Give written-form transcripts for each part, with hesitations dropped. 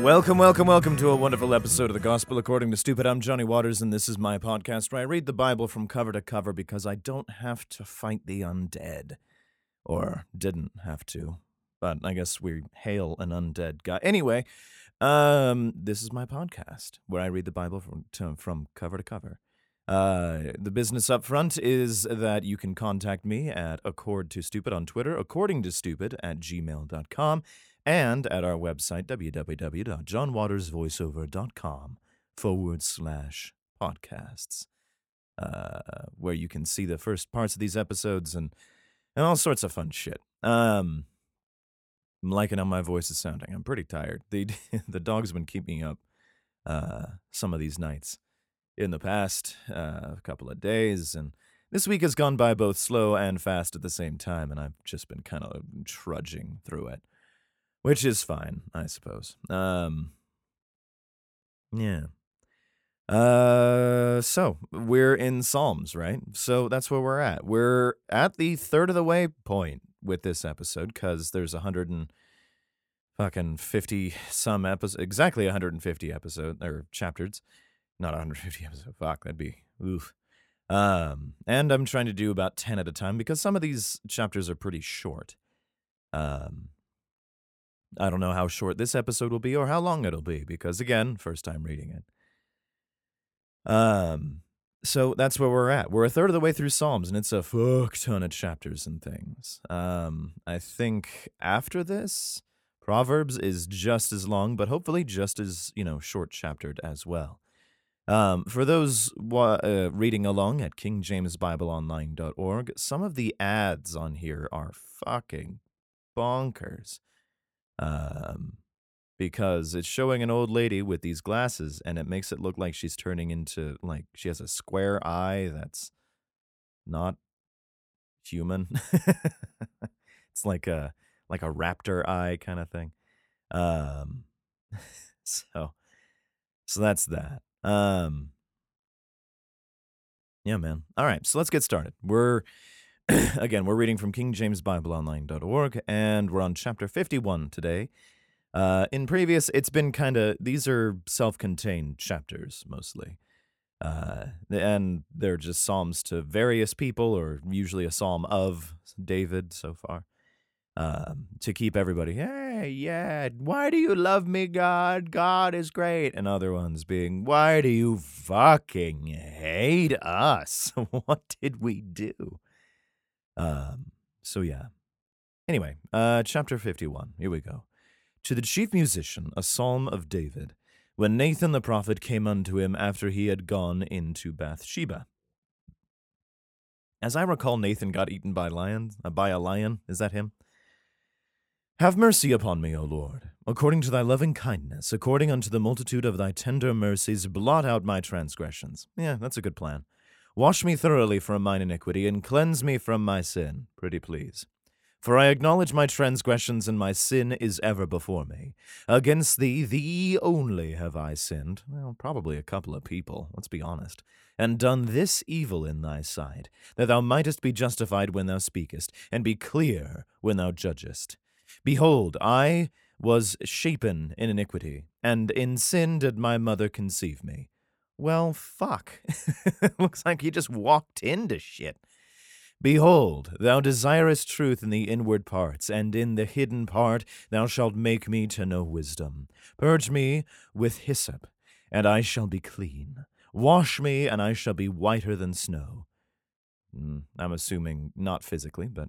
Welcome to a wonderful episode of The Gospel According to Stupid. I'm Johnny Waters, and this is my podcast where I read the Bible from cover to cover because I don't have to fight the undead. Or didn't have to. But I guess we hail an undead guy. Anyway, this is my podcast where I read the Bible from cover to cover. The business up front is that you can contact me at accordtostupid on Twitter, accordingtostupid at gmail.com. And at our website, www.johnwatersvoiceover.com/podcasts, where you can see the first parts of these episodes and all sorts of fun shit. I'm liking how my voice is sounding. I'm pretty tired. The dog's been keeping me up some of these nights in the past couple of days, and this week has gone by both slow and fast at the same time, and I've just been kind of trudging through it. Which is fine, I suppose. So, we're in Psalms, right? So that's where we're at. We're at the third of the way point with this episode, because there's 150-some episodes, exactly 150 episodes, or chapters. Not 150 episodes, that'd be oof. And I'm trying to do about 10 at a time, because some of these chapters are pretty short. I don't know how short this episode will be or how long it'll be because, again, first time reading it. So that's where we're at. We're a third of the way through Psalms, and it's a fuck ton of chapters and things. I think after this, Proverbs is just as long, but hopefully just as, short-chaptered as well. For those reading along at KingJamesBibleOnline.org, some of the ads on here are fucking bonkers. Because it's showing an old lady with these glasses, and it makes it look like she's turning into, like, she has a square eye that's not human. It's like a raptor eye kind of thing. So that's that. Yeah, man. All right, so let's get started. Again, we're reading from KingJamesBibleOnline.org, and we're on chapter 51 today. In previous, it's been these are self-contained chapters, mostly. And they're just psalms to various people, or usually a psalm of David so far, to keep everybody, hey, yeah, why do you love me, God? God is great. And other ones being, why do you fucking hate us? What did we do? Anyway, chapter 51, here we go. To the chief musician, a psalm of David, when Nathan the prophet came unto him after he had gone into Bathsheba. As I recall, Nathan got eaten by a lion. Is that him? Have mercy upon me, O Lord, according to thy loving kindness, according unto the multitude of thy tender mercies, blot out my transgressions. Yeah, that's a good plan. Wash me thoroughly from mine iniquity, and cleanse me from my sin, pretty please. For I acknowledge my transgressions, and my sin is ever before me. Against thee, thee only, have I sinned. Well, probably a couple of people, let's be honest. And done this evil in thy sight, that thou mightest be justified when thou speakest, and be clear when thou judgest. Behold, I was shapen in iniquity, and in sin did my mother conceive me. Well, fuck. Looks like he just walked into shit. Behold, thou desirest truth in the inward parts, and in the hidden part thou shalt make me to know wisdom. Purge me with hyssop, and I shall be clean. Wash me, and I shall be whiter than snow. I'm assuming not physically, but,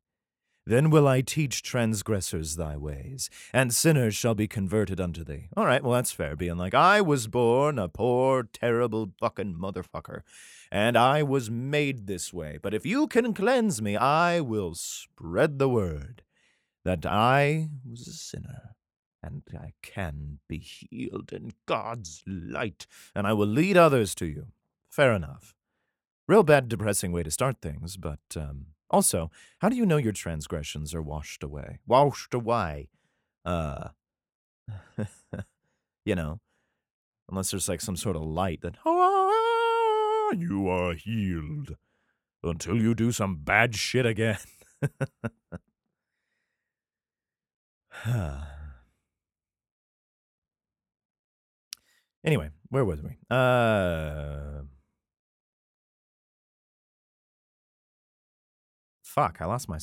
Then will I teach transgressors thy ways, and sinners shall be converted unto thee. All right, well, that's fair, being like, I was born a poor, terrible fucking motherfucker, and I was made this way. But if you can cleanse me, I will spread the word that I was a sinner and I can be healed in God's light, and I will lead others to you. Fair enough. Real bad, depressing way to start things, but also, how do you know your transgressions are washed away? Washed away. You know, unless there's like some sort of light that, oh, you are healed until you do some bad shit again. Anyway, where was we? Fuck, I lost my...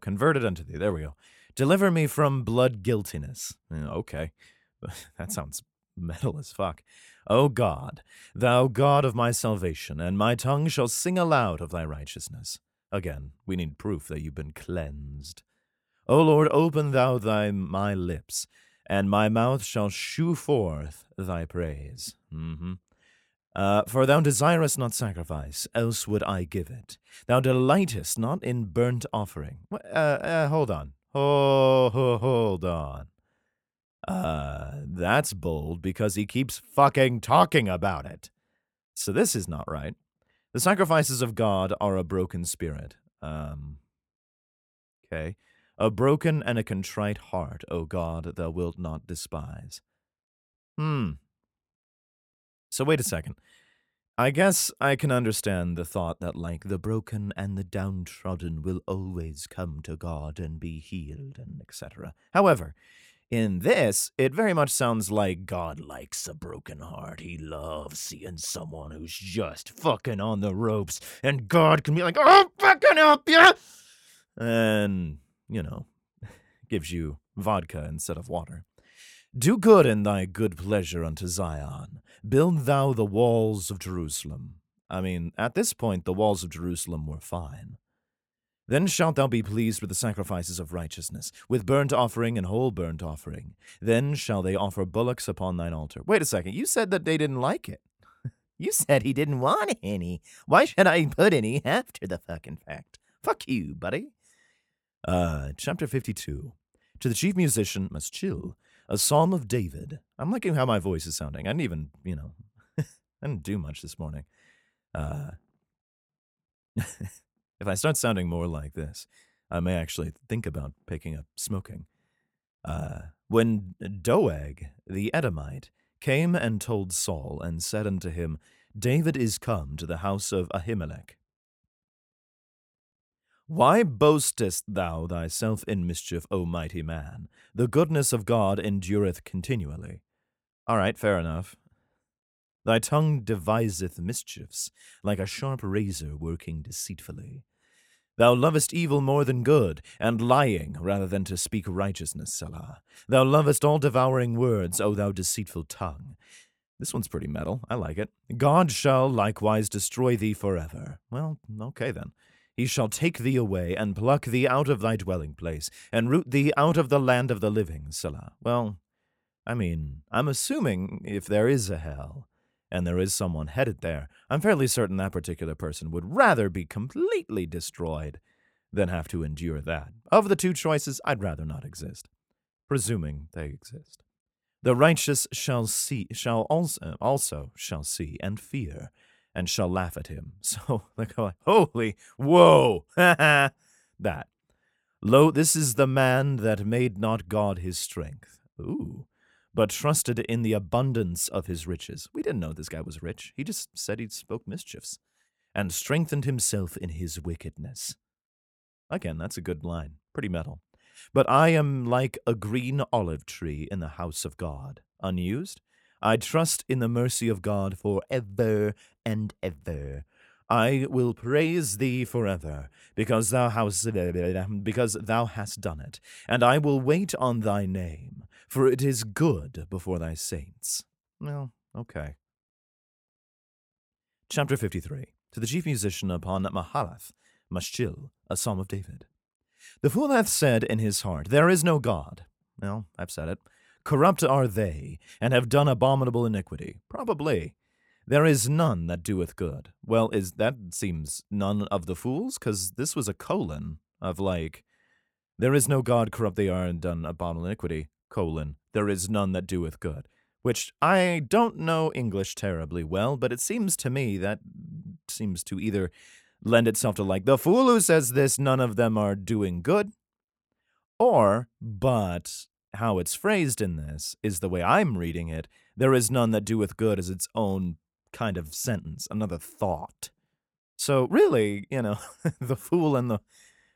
converted unto thee. There we go. Deliver me from blood guiltiness. Okay. That sounds metal as fuck. O God, thou God of my salvation, and my tongue shall sing aloud of thy righteousness. Again, we need proof that you've been cleansed. O Lord, open thou my lips, and my mouth shall shew forth thy praise. For thou desirest not sacrifice, else would I give it. Thou delightest not in burnt offering. Hold on. Hold on. That's bold because he keeps fucking talking about it. So this is not right. The sacrifices of God are a broken spirit. Okay. A broken and a contrite heart, O God, thou wilt not despise. So wait a second. I guess I can understand the thought that, like, the broken and the downtrodden will always come to God and be healed and etc. However, in this, it very much sounds like God likes a broken heart. He loves seeing someone who's just fucking on the ropes, and God can be like, "I'll fucking help you," and, you know, gives you vodka instead of water. Do good in thy good pleasure unto Zion. Build thou the walls of Jerusalem. I mean, at this point, the walls of Jerusalem were fine. Then shalt thou be pleased with the sacrifices of righteousness, with burnt offering and whole burnt offering. Then shall they offer bullocks upon thine altar. Wait a second, you said that they didn't like it. You said he didn't want any. Why should I put any after the fucking fact? Fuck you, buddy. Chapter 52. To the chief musician, Maschil, a psalm of David. I'm liking how my voice is sounding. I didn't even, you know, I didn't do much this morning. If I start sounding more like this, I may actually think about picking up smoking. When Doeg, the Edomite, came and told Saul and said unto him, David is come to the house of Ahimelech. Why boastest thou thyself in mischief, O mighty man? The goodness of God endureth continually. All right, fair enough. Thy tongue deviseth mischiefs, like a sharp razor working deceitfully. Thou lovest evil more than good, and lying rather than to speak righteousness, Selah. Thou lovest all devouring words, O thou deceitful tongue. This one's pretty metal. I like it. God shall likewise destroy thee forever. Well, okay then. He shall take thee away, and pluck thee out of thy dwelling place, and root thee out of the land of the living, Selah. Well, I mean, I'm assuming if there is a hell, and there is someone headed there, I'm fairly certain that particular person would rather be completely destroyed than have to endure that. Of the two choices, I'd rather not exist, presuming they exist. The righteous shall also see and fear, and shall laugh at him. So they go like, holy, whoa, that. Lo, this is the man that made not God his strength, but trusted in the abundance of his riches. We didn't know this guy was rich. He just said he spoke mischiefs, and strengthened himself in his wickedness. Again, that's a good line, pretty metal. But I am like a green olive tree in the house of God, unused. I trust in the mercy of God for ever and ever. I will praise thee forever, because thou hast done it, and I will wait on thy name, for it is good before thy saints. Well, okay. Chapter 53. To the chief musician upon Mahalath, Maschil, a psalm of David. The fool hath said in his heart, There is no God. Well, I've said it. Corrupt are they, and have done abominable iniquity. Probably. There is none that doeth good. Well, that seems none of the fools, because this was a colon of like, there is no God, corrupt they are, and done abominable iniquity. there is none that doeth good, which I don't know English terribly well, but it seems to me that seems to either lend itself to like, the fool who says this, none of them are doing good, or, but how it's phrased in this is the way I'm reading it, there is none that doeth good as its own kind of sentence, another thought. So really, you know, the fool and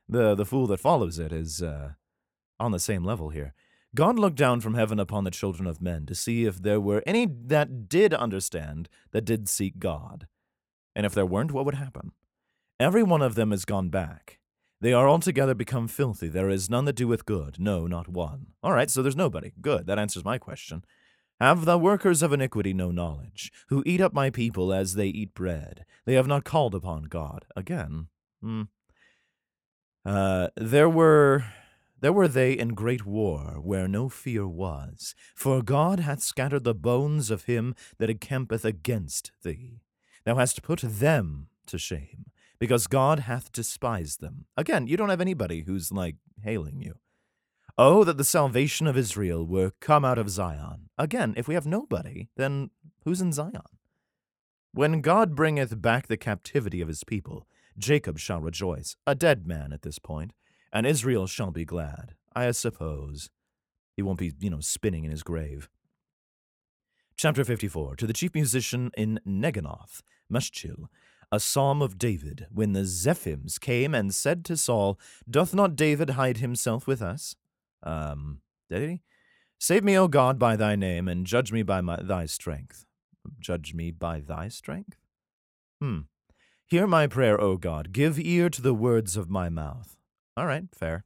the fool that follows it is on the same level here. God looked down from heaven upon the children of men to see if there were any that did understand, that did seek God. And if there weren't, what would happen? Every one of them has gone back. They are altogether become filthy. There is none that doeth good. No, not one. All right, so there's nobody. Good, that answers my question. Have the workers of iniquity no knowledge, who eat up my people as they eat bread? They have not called upon God. Again, there were they in great war, where no fear was. For God hath scattered the bones of him that encampeth against thee. Thou hast put them to shame, because God hath despised them. Again, you don't have anybody who's, like, hailing you. Oh, that the salvation of Israel were come out of Zion. Again, if we have nobody, then who's in Zion? When God bringeth back the captivity of his people, Jacob shall rejoice, a dead man at this point, and Israel shall be glad. I suppose he won't be, you know, spinning in his grave. Chapter 54, to the chief musician in Neganoth, Meshchil, a psalm of David, when the Ziphims came and said to Saul, doth not David hide himself with us? Did he? Save me, O God, by thy name, and judge me by thy strength. Judge me by thy strength? Hear my prayer, O God. Give ear to the words of my mouth. All right, fair.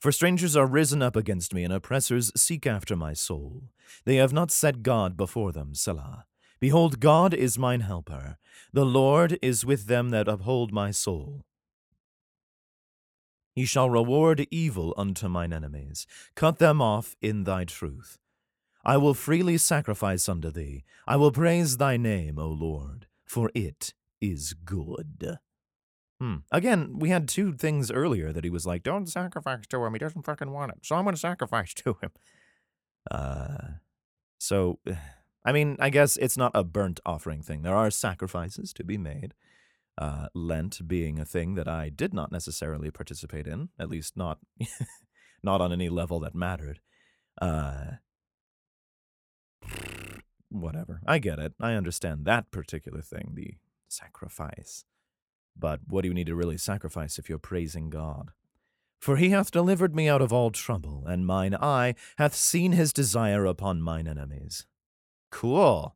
For strangers are risen up against me, and oppressors seek after my soul. They have not set God before them, Selah. Behold, God is mine helper. The Lord is with them that uphold my soul. He shall reward evil unto mine enemies. Cut them off in thy truth. I will freely sacrifice unto thee. I will praise thy name, O Lord, for it is good. Again, we had two things earlier that he was like, don't sacrifice to him. He doesn't fucking want it. So I'm going to sacrifice to him. So... I mean, I guess it's not a burnt offering thing. There are sacrifices to be made. Lent being a thing that I did not necessarily participate in, at least not on any level that mattered. Whatever. I get it. I understand that particular thing, the sacrifice. But what do you need to really sacrifice if you're praising God? For he hath delivered me out of all trouble, and mine eye hath seen his desire upon mine enemies. Cool.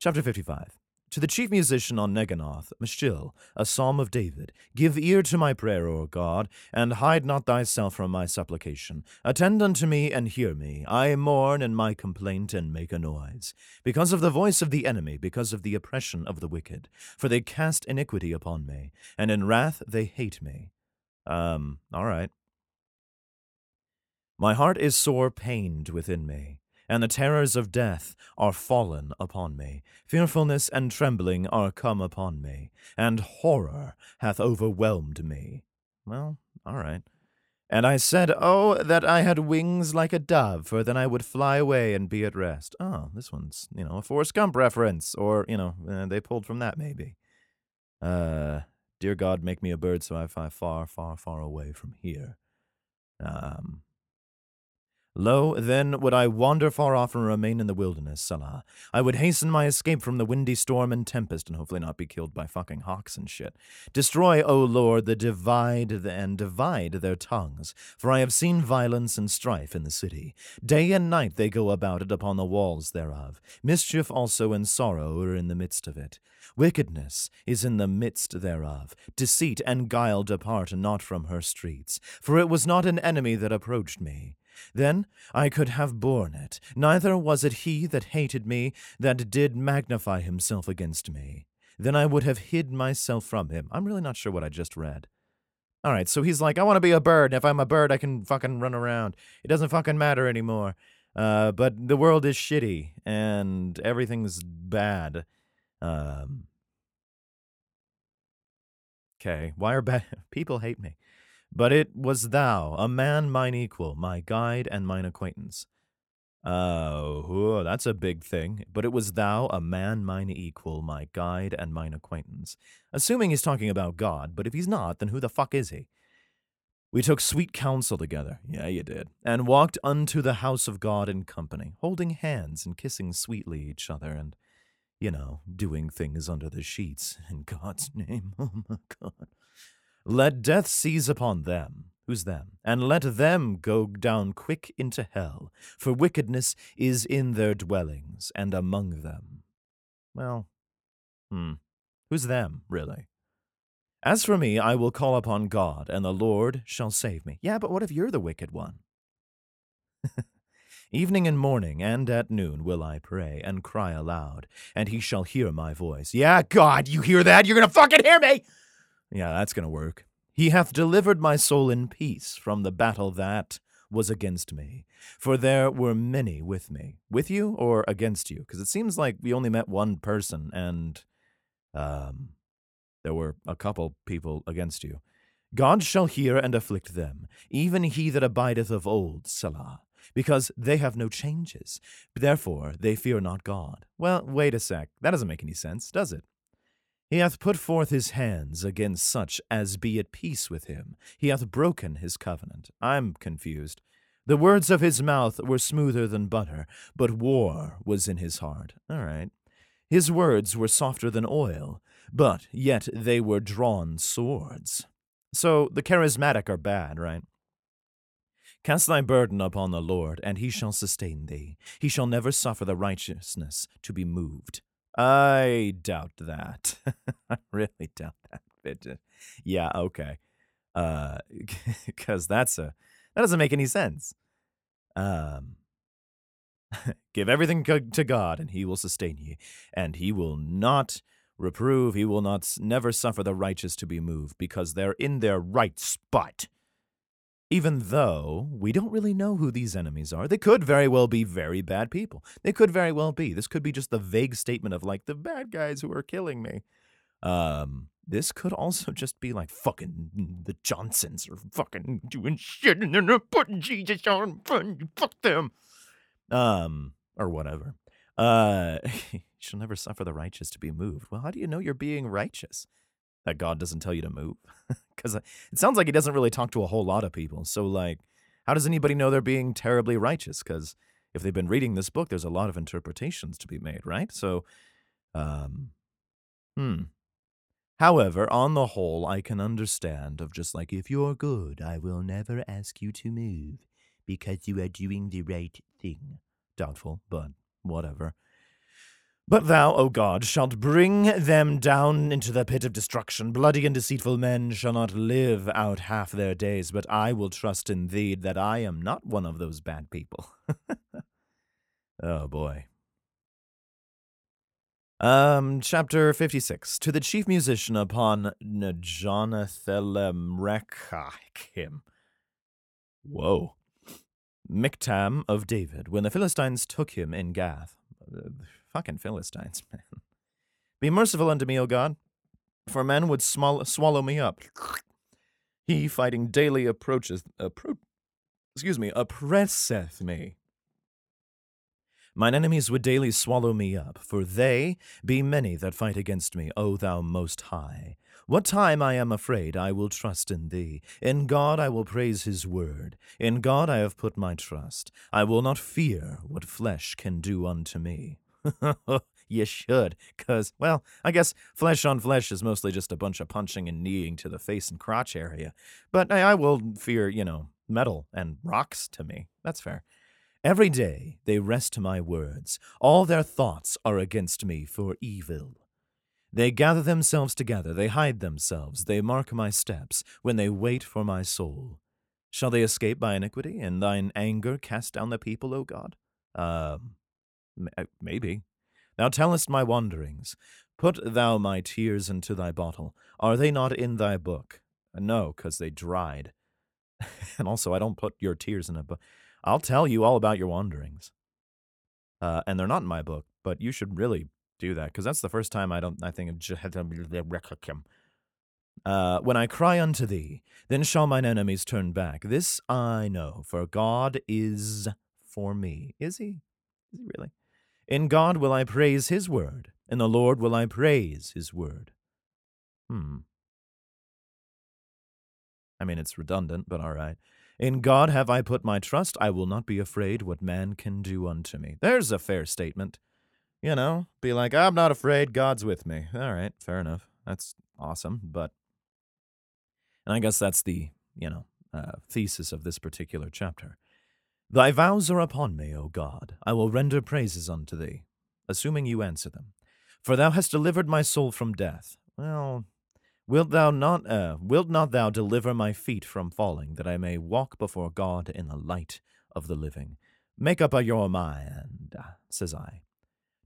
Chapter 55. To the chief musician on Neganoth, Meshchil, a psalm of David. Give ear to my prayer, O God, and hide not thyself from my supplication. Attend unto me and hear me. I mourn in my complaint and make a noise. Because of the voice of the enemy, because of the oppression of the wicked. For they cast iniquity upon me, and in wrath they hate me. All right. My heart is sore pained within me. And the terrors of death are fallen upon me. Fearfulness and trembling are come upon me, and horror hath overwhelmed me. Well, all right. And I said, oh, that I had wings like a dove, for then I would fly away and be at rest. Oh, this one's, you know, a Forrest Gump reference, or, you know, they pulled from that maybe. Dear God, make me a bird so I fly far, far, far away from here. Lo, then would I wander far off and remain in the wilderness, Selah. I would hasten my escape from the windy storm and tempest and hopefully not be killed by fucking hawks and shit. Destroy, O Lord, divide their tongues, for I have seen violence and strife in the city. Day and night they go about it upon the walls thereof. Mischief also and sorrow are in the midst of it. Wickedness is in the midst thereof. Deceit and guile depart not from her streets, for it was not an enemy that approached me. Then I could have borne it, neither was it he that hated me that did magnify himself against me. Then I would have hid myself from him. I'm really not sure what I just read. All right, so he's like, I want to be a bird, and if I'm a bird, I can fucking run around. It doesn't fucking matter anymore. But the world is shitty, and everything's bad. Okay, why are bad people hate me? But it was thou, a man mine equal, my guide and mine acquaintance. Oh, that's a big thing. But it was thou, a man mine equal, my guide and mine acquaintance. Assuming he's talking about God, but if he's not, then who the fuck is he? We took sweet counsel together, yeah you did, and walked unto the house of God in company, holding hands and kissing sweetly each other and, you know, doing things under the sheets in God's name. Oh my God. Let death seize upon them, who's them, and let them go down quick into hell, for wickedness is in their dwellings and among them. Well, who's them, really? As for me, I will call upon God, and the Lord shall save me. Yeah, but what if you're the wicked one? Evening and morning and at noon will I pray and cry aloud, and he shall hear my voice. Yeah, God, you hear that? You're going to fucking hear me! Yeah, that's going to work. He hath delivered my soul in peace from the battle that was against me, for there were many with me. With you or against you? Because it seems like we only met one person, and, there were a couple people against you. God shall hear and afflict them, even he that abideth of old, Selah, because they have no changes. Therefore they fear not God. Well, wait a sec. That doesn't make any sense, does it? He hath put forth his hands against such as be at peace with him. He hath broken his covenant. I'm confused. The words of his mouth were smoother than butter, but war was in his heart. All right. His words were softer than oil, but yet they were drawn swords. So the charismatic are bad, right? Cast thy burden upon the Lord, and he shall sustain thee. He shall never suffer the righteousness to be moved. I doubt that. I really doubt that. Yeah, okay. Because that doesn't make any sense. Give everything to God, and he will sustain you, and he will not reprove, he will not never suffer the righteous to be moved, because they're in their right spot. Even though we don't really know who these enemies are, they could very well be very bad people. They could very well be. This could be just the vague statement of, like, the bad guys who are killing me. This could also just be, like, fucking the Johnsons are fucking doing shit and they're putting Jesus on front. Fuck them. Or whatever. Shall never suffer the righteous to be moved. Well, how do you know you're being righteous? That God doesn't tell you to move? Because it sounds like he doesn't really talk to a whole lot of people. So, like, how does anybody know they're being terribly righteous? Because if they've been reading this book, there's a lot of interpretations to be made, right? So, However, on the whole, I can understand of just like, if you're good, I will never ask you to move because you are doing the right thing. Doubtful, but whatever. But thou, O God, shalt bring them down into the pit of destruction. Bloody and deceitful men shall not live out half their days, but I will trust in thee that I am not one of those bad people. Oh, boy. Chapter 56. To the chief musician upon Jonathalemrechachim. Whoa. Mictam of David, when the Philistines took him in Gath. Fucking Philistines, man. Be merciful unto me, O God, for men would swallow me up. He, fighting daily, oppresseth me. Mine enemies would daily swallow me up, for they be many that fight against me, O thou Most High. What time I am afraid, I will trust in thee. In God I will praise his word. In God I have put my trust. I will not fear what flesh can do unto me. You should, because, well, I guess flesh on flesh is mostly just a bunch of punching and kneeing to the face and crotch area. But I will fear, you know, metal and rocks to me. That's fair. Every day they wrest my words. All their thoughts are against me for evil. They gather themselves together, they hide themselves, they mark my steps, when they wait for my soul. Shall they escape by iniquity, and thine anger cast down the people, O God? Maybe. Thou tellest my wanderings. Put thou my tears into thy bottle. Are they not in thy book? No, because they dried. And also, I don't put your tears in a book. I'll tell you all about your wanderings. And they're not in my book, but you should really do that, because that's the first time I think of When I cry unto thee, then shall mine enemies turn back. This I know, for God is for me. Is he? Is he really? In God will I praise his word. In the Lord will I praise his word. I mean, it's redundant, but all right. In God have I put my trust. I will not be afraid what man can do unto me. There's a fair statement. You know, be like, I'm not afraid. God's with me. All right, fair enough. That's awesome. But, and I guess that's the, thesis of this particular chapter. Thy vows are upon me, O God. I will render praises unto thee, assuming you answer them. For thou hast delivered my soul from death. Well, wilt not thou deliver my feet from falling, that I may walk before God in the light of the living? Make up your mind, says I.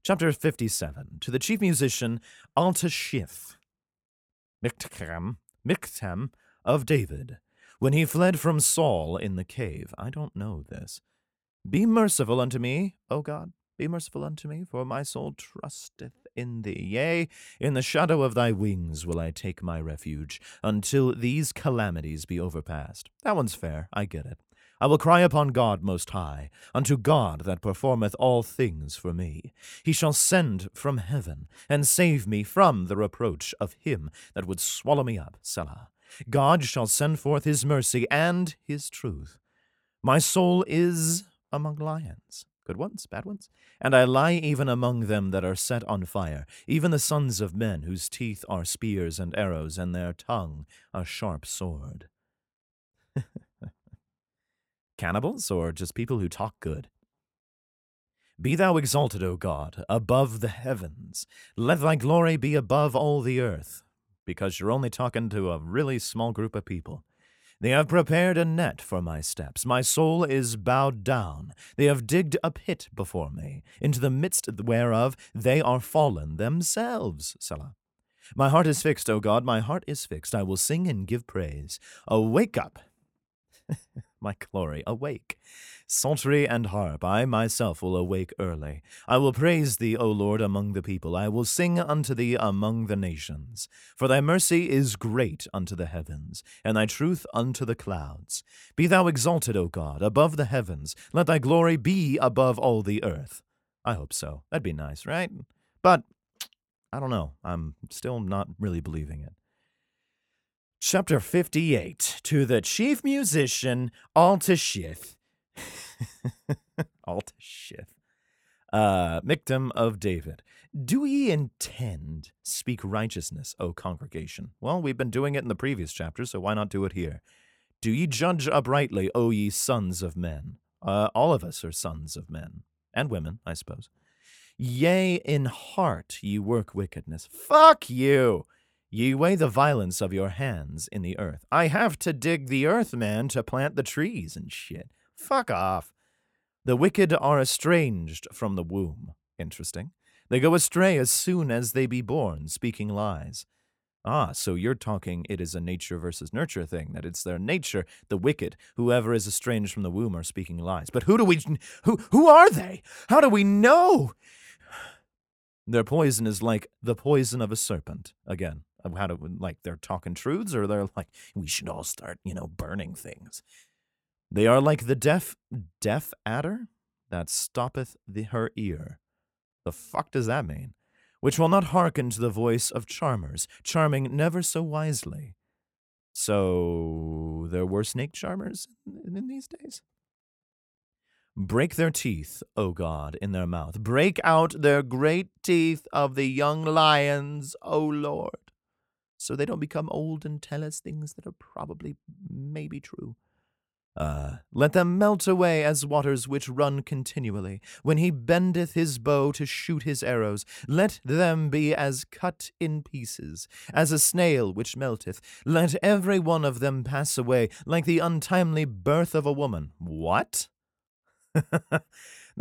Chapter 57. To the chief musician, Altashith, Miktam of David, when he fled from Saul in the cave. I don't know this. Be merciful unto me, O God. Be merciful unto me, for my soul trusteth in thee. Yea, in the shadow of thy wings will I take my refuge, until these calamities be overpast. That one's fair, I get it. I will cry upon God Most High, unto God that performeth all things for me. He shall send from heaven, and save me from the reproach of him that would swallow me up, Selah. God shall send forth his mercy and his truth. My soul is among lions. Good ones, bad ones. And I lie even among them that are set on fire, even the sons of men whose teeth are spears and arrows, and their tongue a sharp sword. Cannibals, or just people who talk good? Be thou exalted, O God, above the heavens. Let thy glory be above all the earth, because you're only talking to a really small group of people. They have prepared a net for my steps. My soul is bowed down. They have digged a pit before me, into the midst whereof they are fallen themselves. Selah. My heart is fixed, O God, my heart is fixed. I will sing and give praise. Awake up, my glory, awake. Psaltery and harp, I myself will awake early. I will praise thee, O Lord, among the people. I will sing unto thee among the nations. For thy mercy is great unto the heavens, and thy truth unto the clouds. Be thou exalted, O God, above the heavens. Let thy glory be above all the earth. I hope so. That'd be nice, right? But I don't know. I'm still not really believing it. Chapter 58, to the chief musician, Altashith. Altashith. Miktam of David. Do ye intend speak righteousness, O congregation? Well, we've been doing it in the previous chapter, so why not do it here? Do ye judge uprightly, O ye sons of men? All of us are sons of men. And women, I suppose. Yea, in heart ye work wickedness. Fuck you! Ye weigh the violence of your hands in the earth. I have to dig the earth, man, to plant the trees and shit. Fuck off. The wicked are estranged from the womb. Interesting. They go astray as soon as they be born, speaking lies. Ah, so you're talking it is a nature versus nurture thing, that it's their nature, the wicked, whoever is estranged from the womb are speaking lies. But who are they? How do we know? Their poison is like the poison of a serpent. Again. How to, like, they're talking truths, or they're like, we should all start, burning things. They are like the deaf adder that stoppeth her ear. The fuck does that mean? Which will not hearken to the voice of charmers, charming never so wisely. So there were snake charmers in these days? Break their teeth, O God, in their mouth. Break out their great teeth of the young lions, O Lord. So they don't become old and tell us things that are probably, maybe true. Let them melt away as waters which run continually. When he bendeth his bow to shoot his arrows, let them be as cut in pieces, as a snail which melteth. Let every one of them pass away, like the untimely birth of a woman. What? That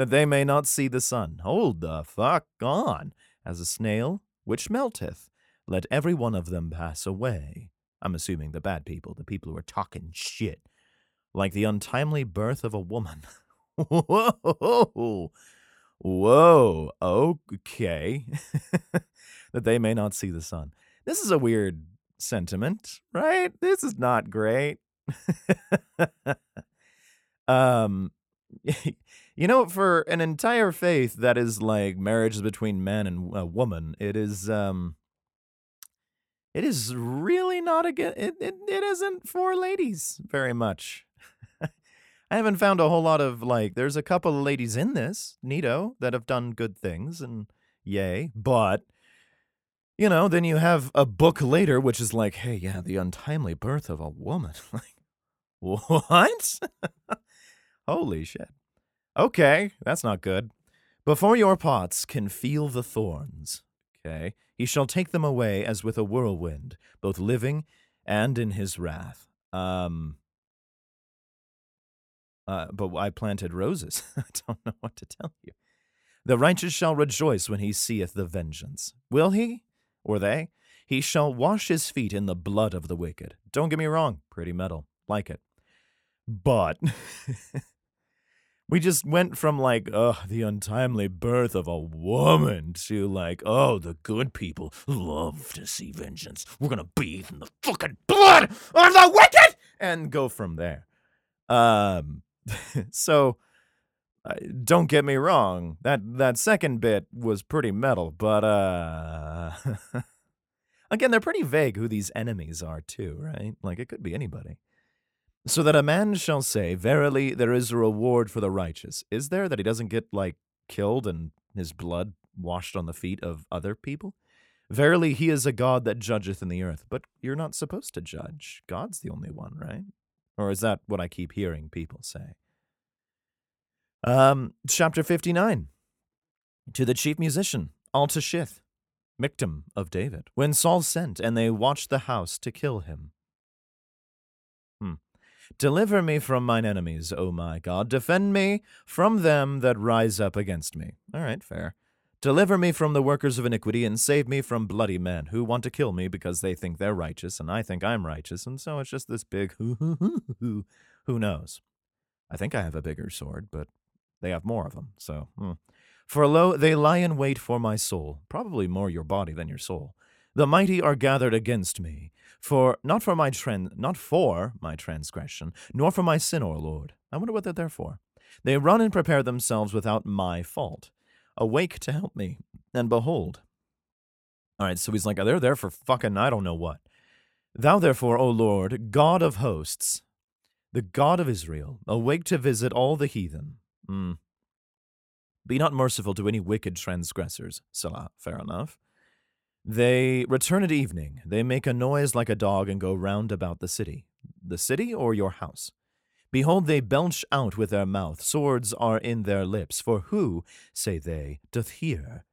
they may not see the sun. Hold the fuck on. As a snail which melteth. Let every one of them pass away. I'm assuming the bad people, the people who are talking shit. Like the untimely birth of a woman. Whoa. Whoa. Okay. That they may not see the sun. This is a weird sentiment, right? This is not great. You know, for an entire faith that is like marriage between man and a woman, it is really not it isn't for ladies very much. I haven't found a whole lot of, like, there's a couple of ladies in this, Nito, that have done good things, and yay, but, you know, then you have a book later, which is like, hey, yeah, the untimely birth of a woman. Like, what? Holy shit. Okay, that's not good. Before your pots can feel the thorns, okay, he shall take them away as with a whirlwind, both living and in his wrath. But I planted roses. I don't know what to tell you. The righteous shall rejoice when he seeth the vengeance. Will he? Or they? He shall wash his feet in the blood of the wicked. Don't get me wrong. Pretty metal. Like it. But we just went from like, oh, the untimely birth of a woman to like, oh, the good people love to see vengeance. We're going to bathe in the fucking blood of the wicked! And go from there. So don't get me wrong, that second bit was pretty metal, but again, they're pretty vague who these enemies are too, right? Like, it could be anybody. So that a man shall say, verily there is a reward for the righteous. Is there, that he doesn't get, like, killed and his blood washed on the feet of other people? Verily he is a God that judgeth in the earth. But you're not supposed to judge. God's the only one, right? Or is that what I keep hearing people say? Chapter 59. To the chief musician, Altashith, Mictam of David, when Saul sent, and they watched the house to kill him. Deliver me from mine enemies, O my God. Defend me from them that rise up against me. All right, fair. Deliver me from the workers of iniquity, and save me from bloody men who want to kill me because they think they're righteous and I think I'm righteous, and so it's just this big who knows. I think I have a bigger sword, but they have more of them, so. For lo, they lie in wait for my soul, probably more your body than your soul. The mighty are gathered against me, not for my transgression, nor for my sin, O Lord. I wonder what they're there for. They run and prepare themselves without my fault. Awake to help me, and behold. All right, so he's like, they're there for fucking I don't know what. Thou therefore, O Lord, God of hosts, the God of Israel, awake to visit all the heathen. Be not merciful to any wicked transgressors. Selah, fair enough. They return at evening. They make a noise like a dog and go round about the city. The city or your house? Behold, they belch out with their mouth, swords are in their lips, for who, say they, doth hear?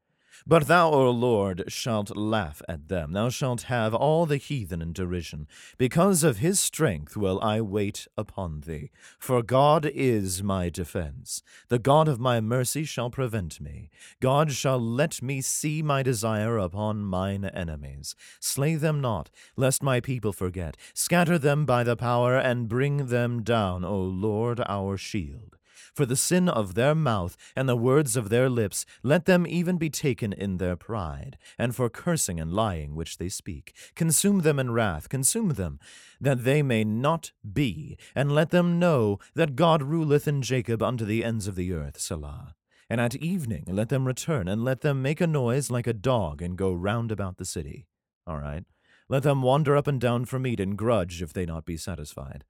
But thou, O Lord, shalt laugh at them, thou shalt have all the heathen in derision. Because of his strength will I wait upon thee, for God is my defense. The God of my mercy shall prevent me. God shall let me see my desire upon mine enemies. Slay them not, lest my people forget. Scatter them by the power, and bring them down, O Lord, our shield. For the sin of their mouth and the words of their lips, let them even be taken in their pride, and for cursing and lying which they speak. Consume them in wrath, consume them, that they may not be, and let them know that God ruleth in Jacob unto the ends of the earth, Selah. And at evening let them return, and let them make a noise like a dog, and go round about the city. All right. Let them wander up and down for meat, and grudge if they not be satisfied.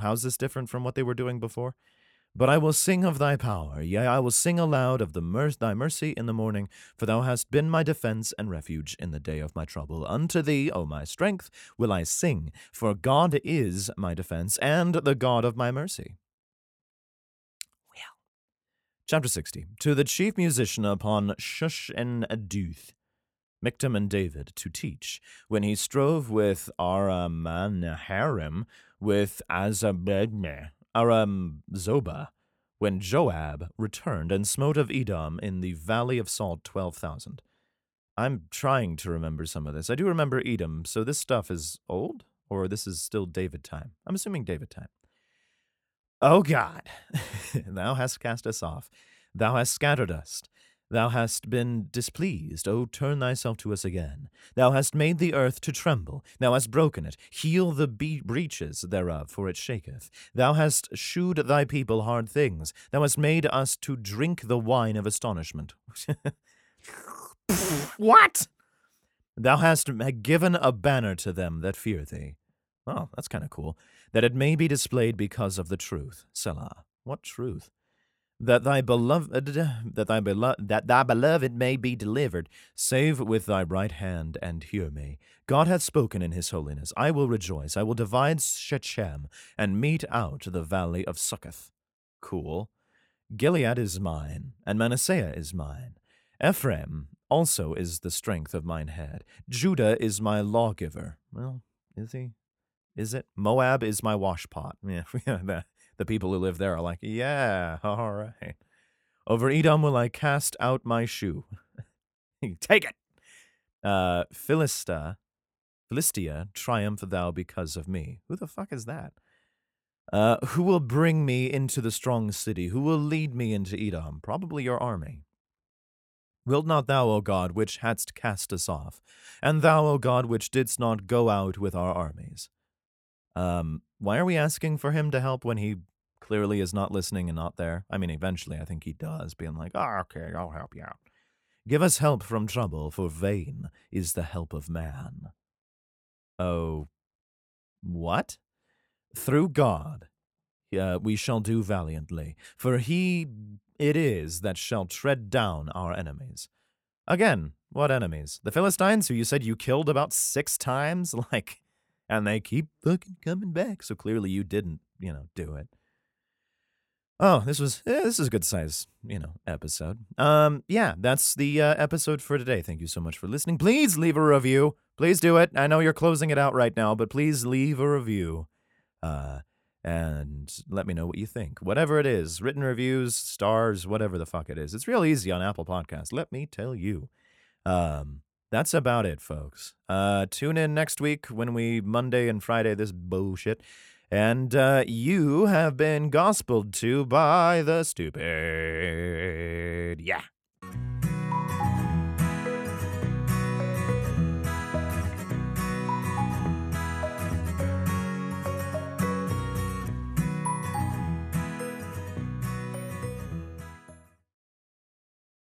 How's this different from what they were doing before? But I will sing of thy power, yea, I will sing aloud of thy mercy in the morning, for thou hast been my defense and refuge in the day of my trouble. Unto thee, O my strength, will I sing, for God is my defense and the God of my mercy. Well. Chapter 60. To the chief musician upon Shushanaduth, Mictam and David, to teach, when he strove with Aram-naharaim, with Azabedmeh. Aram-zobah, when Joab returned and smote of Edom in the valley of Salt 12,000. I'm trying to remember some of this. I do remember Edom, so this stuff is old, or this is still David time. I'm assuming David time. O God, thou hast cast us off. Thou hast scattered us. Thou hast been displeased, O turn thyself to us again. Thou hast made the earth to tremble, thou hast broken it, heal the breaches thereof, for it shaketh. Thou hast shewed thy people hard things, thou hast made us to drink the wine of astonishment. What? Thou hast given a banner to them that fear thee. Oh, that's kind of cool. That it may be displayed because of the truth. Selah. What truth? That thy beloved may be delivered, save with thy right hand, and hear me. God hath spoken in his holiness. I will rejoice. I will divide Shechem, and mete out the valley of Succoth. Cool. Gilead is mine, and Manasseh is mine. Ephraim also is the strength of mine head. Judah is my lawgiver. Well, is he? Is it? Moab is my washpot. Yeah, the people who live there are like, yeah, all right. Over Edom will I cast out my shoe. Take it! Philistia, triumph thou because of me. Who the fuck is that? Who will bring me into the strong city? Who will lead me into Edom? Probably your army. Wilt not thou, O God, which hadst cast us off, and thou, O God, which didst not go out with our armies? Why are we asking for him to help when he clearly is not listening and not there? I mean, eventually I think he does, being like, oh, okay, I'll help you out. Give us help from trouble, for vain is the help of man. Oh, what? Through God we shall do valiantly, for he it is that shall tread down our enemies. Again, what enemies? The Philistines, who you said you killed about 6 times? Like... And they keep fucking coming back, so clearly you didn't, do it. Oh, this is a good size, episode. Yeah, that's the episode for today. Thank you so much for listening. Please leave a review. Please do it. I know you're closing it out right now, but please leave a review, and let me know what you think. Whatever it is, written reviews, stars, whatever the fuck it is. It's real easy on Apple Podcasts. Let me tell you. That's about it, folks. Tune in next week when we Monday and Friday this bullshit. And you have been gospeled to by the stupid. Yeah.